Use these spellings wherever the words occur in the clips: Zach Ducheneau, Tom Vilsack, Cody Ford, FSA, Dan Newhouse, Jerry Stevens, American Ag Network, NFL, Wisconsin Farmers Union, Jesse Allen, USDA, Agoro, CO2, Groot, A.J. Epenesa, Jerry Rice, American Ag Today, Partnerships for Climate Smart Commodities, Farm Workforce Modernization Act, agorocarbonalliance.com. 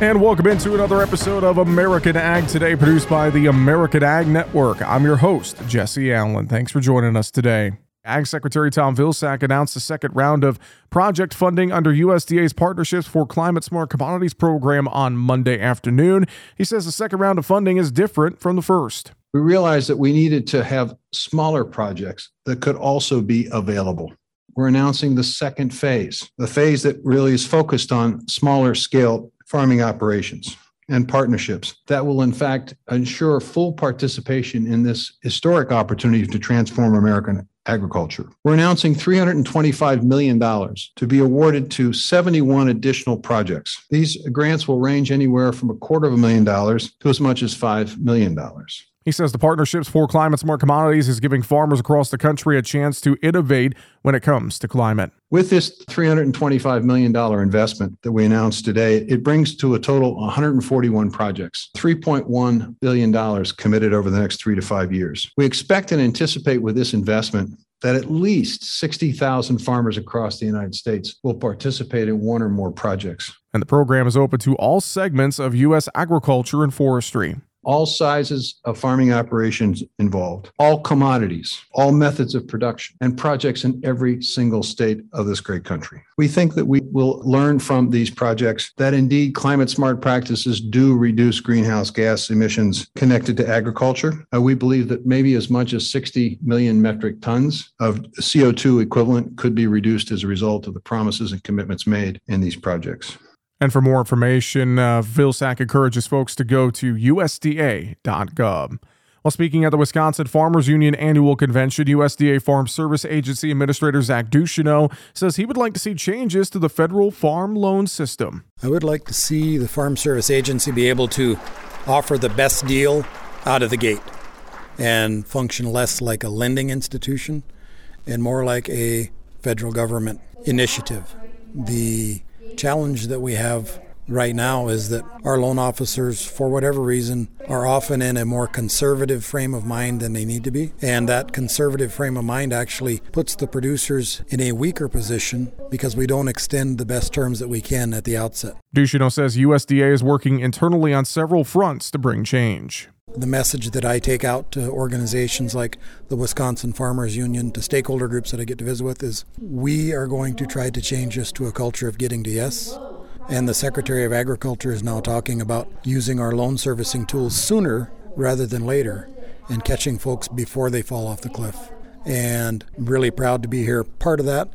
And welcome into another episode of American Ag Today, produced by the American Ag Network. I'm your host, Jesse Allen. Thanks for joining us today. Ag Secretary Tom Vilsack announced the second round of project funding under USDA's Partnerships for Climate Smart Commodities program on Monday afternoon. He says the second round of funding is different from the first. We realized that we needed to have smaller projects that could also be available. We're announcing the second phase, the phase that really is focused on smaller scale farming operations and partnerships that will, in fact, ensure full participation in this historic opportunity to transform American agriculture. We're announcing $325 million to be awarded to 71 additional projects. These grants will range anywhere from $250,000 to as much as $5 million. He says the Partnerships for Climate Smart Commodities is giving farmers across the country a chance to innovate when it comes to climate. With this $325 million investment that we announced today, it brings to a total 141 projects, $3.1 billion committed over the next 3 to 5 years. We expect and anticipate with this investment that at least 60,000 farmers across the United States will participate in one or more projects. And the program is open to all segments of U.S. agriculture and forestry. All sizes of farming operations involved, all commodities, all methods of production, and projects in every single state of this great country. We think that we will learn from these projects that indeed climate smart practices do reduce greenhouse gas emissions connected to agriculture. We believe that maybe as much as 60 million metric tons of CO2 equivalent could be reduced as a result of the promises and commitments made in these projects. And for more information, Vilsack encourages folks to go to USDA.gov. While speaking at the Wisconsin Farmers Union Annual Convention, USDA Farm Service Agency Administrator Zach Ducheneau says he would like to see changes to the federal farm loan system. I would like to see the Farm Service Agency be able to offer the best deal out of the gate and function less like a lending institution and more like a federal government initiative. The challenge that we have right now is that our loan officers, for whatever reason, are often in a more conservative frame of mind than they need to be. And that conservative frame of mind actually puts the producers in a weaker position because we don't extend the best terms that we can at the outset. Ducheneau says USDA is working internally on several fronts to bring change. The message that I take out to organizations like the Wisconsin Farmers Union, to stakeholder groups that I get to visit with, is we are going to try to change this to a culture of getting to yes. And the Secretary of Agriculture is now talking about using our loan servicing tools sooner rather than later and catching folks before they fall off the cliff. And I'm really proud to be here, part of that,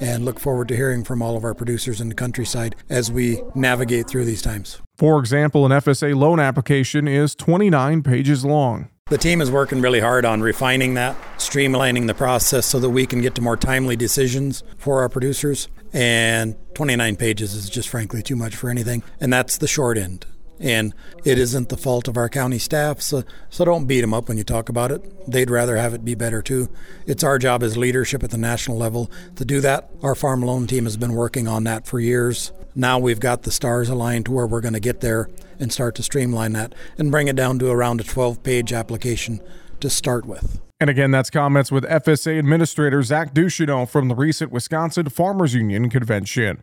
and look forward to hearing from all of our producers in the countryside as we navigate through these times. For example, an FSA loan application is 29 pages long. The team is working really hard on refining that, streamlining the process so that we can get to more timely decisions for our producers. And 29 pages is just frankly too much for anything. And that's the short end. And it isn't the fault of our county staff, so don't beat them up when you talk about it. They'd rather have it be better, too. It's our job as leadership at the national level to do that. Our farm loan team has been working on that for years. Now we've got the stars aligned to where we're going to get there and start to streamline that and bring it down to around a 12-page application to start with. And again, that's comments with FSA Administrator Zach Ducheneau from the recent Wisconsin Farmers Union Convention.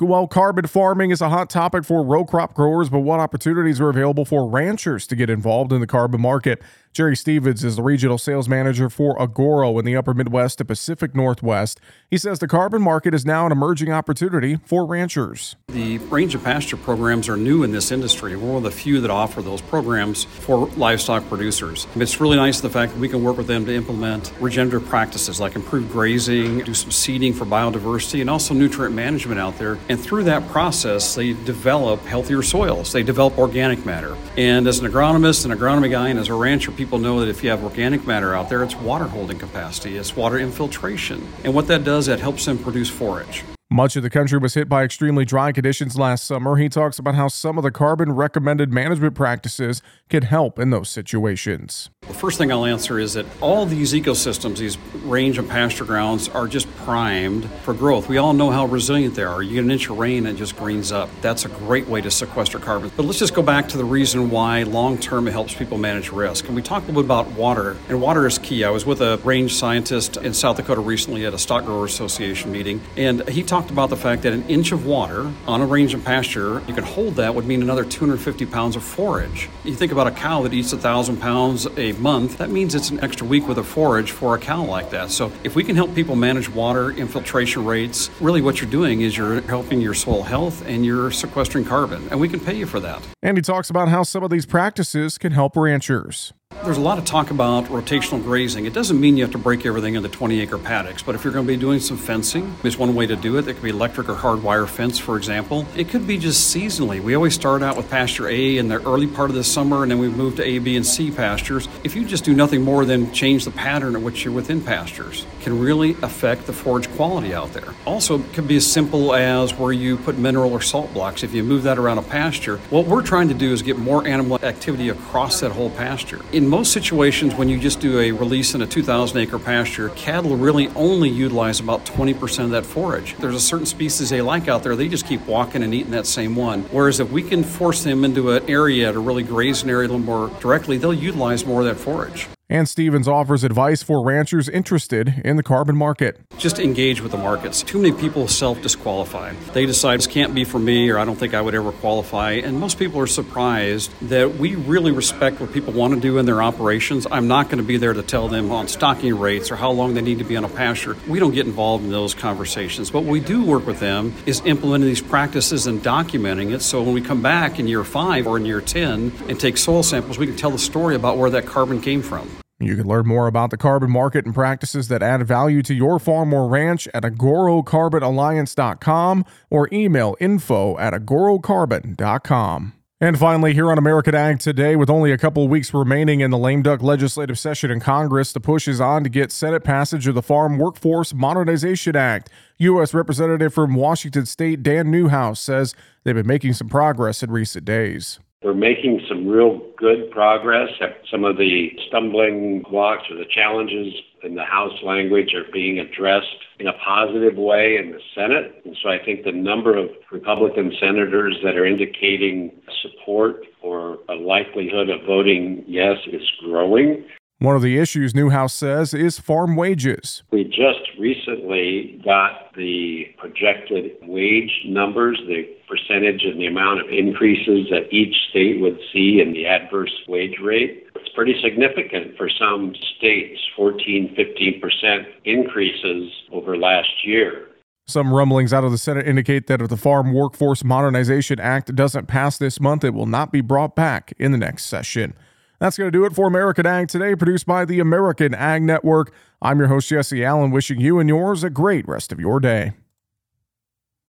While carbon farming is a hot topic for row crop growers, but what opportunities are available for ranchers to get involved in the carbon market? Jerry Stevens is the regional sales manager for Agoro in the upper Midwest to Pacific Northwest. He says the carbon market is now an emerging opportunity for ranchers. The range of pasture programs are new in this industry. We're one of the few that offer those programs for livestock producers. It's really nice the fact that we can work with them to implement regenerative practices like improved grazing, do some seeding for biodiversity, and also nutrient management out there. And through that process, they develop healthier soils. They develop organic matter. And as an agronomist, an agronomy guy, and as a rancher, people know that if you have organic matter out there, it's water holding capacity, it's water infiltration. And what that does, that helps them produce forage. Much of the country was hit by extremely dry conditions last summer. He talks about how some of the carbon recommended management practices can help in those situations. The first thing I'll answer is that all these ecosystems, these range and pasture grounds, are just primed for growth. We all know how resilient they are. You get an inch of rain and it just greens up. That's a great way to sequester carbon. But let's just go back to the reason why long-term it helps people manage risk. And we talked a little bit about water, and water is key. I was with a range scientist in South Dakota recently at a stock grower association meeting, and he talked talked about the fact that an inch of water on a range of pasture, you could hold that would mean another 250 pounds of forage. You think about a cow that eats 1,000 pounds a month, that means it's an extra week with a forage for a cow like that. So if we can help people manage water infiltration rates, really what you're doing is you're helping your soil health and you're sequestering carbon, and we can pay you for that. And he talks about how some of these practices can help ranchers. There's a lot of talk about rotational grazing. It doesn't mean you have to break everything into 20-acre paddocks, but if you're going to be doing some fencing, there's one way to do it. It could be electric or hardwire fence, for example. It could be just seasonally. We always start out with pasture A in the early part of the summer, and then we move to A, B, and C pastures. If you just do nothing more than change the pattern in which you're within pastures, it can really affect the forage quality out there. Also, it could be as simple as where you put mineral or salt blocks. If you move that around a pasture, what we're trying to do is get more animal activity across that whole pasture. In most situations, when you just do a release in a 2,000-acre pasture, cattle really only utilize about 20% of that forage. There's a certain species they like out there. They just keep walking and eating that same one. Whereas if we can force them into an area to really graze an area a little more directly, they'll utilize more of that forage. And Stevens offers advice for ranchers interested in the carbon market. Just engage with the markets. Too many people self-disqualify. They decide this can't be for me, or I don't think I would ever qualify. And most people are surprised that we really respect what people want to do in their operations. I'm not going to be there to tell them on stocking rates or how long they need to be on a pasture. We don't get involved in those conversations. But what we do work with them is implementing these practices and documenting it. So when we come back in year 5 or in year 10 and take soil samples, we can tell the story about where that carbon came from. You can learn more about the carbon market and practices that add value to your farm or ranch at agorocarbonalliance.com or email info@agorocarbon.com. And finally, here on American Ag Today, with only a couple of weeks remaining in the lame duck legislative session in Congress, the push is on to get Senate passage of the Farm Workforce Modernization Act. U.S. Representative from Washington State Dan Newhouse says they've been making some progress in recent days. We're making some real good progress. Some of the stumbling blocks or the challenges in the House language are being addressed in a positive way in the Senate. And so I think the number of Republican senators that are indicating support or a likelihood of voting yes is growing. One of the issues, Newhouse says, is farm wages. We just recently got the projected wage numbers, the percentage and the amount of increases that each state would see in the adverse wage rate. It's pretty significant for some states, 14-15% increases over last year. Some rumblings out of the Senate indicate that if the Farm Workforce Modernization Act doesn't pass this month, it will not be brought back in the next session. That's going to do it for American Ag Today, produced by the American Ag Network. I'm your host, Jesse Allen, wishing you and yours a great rest of your day.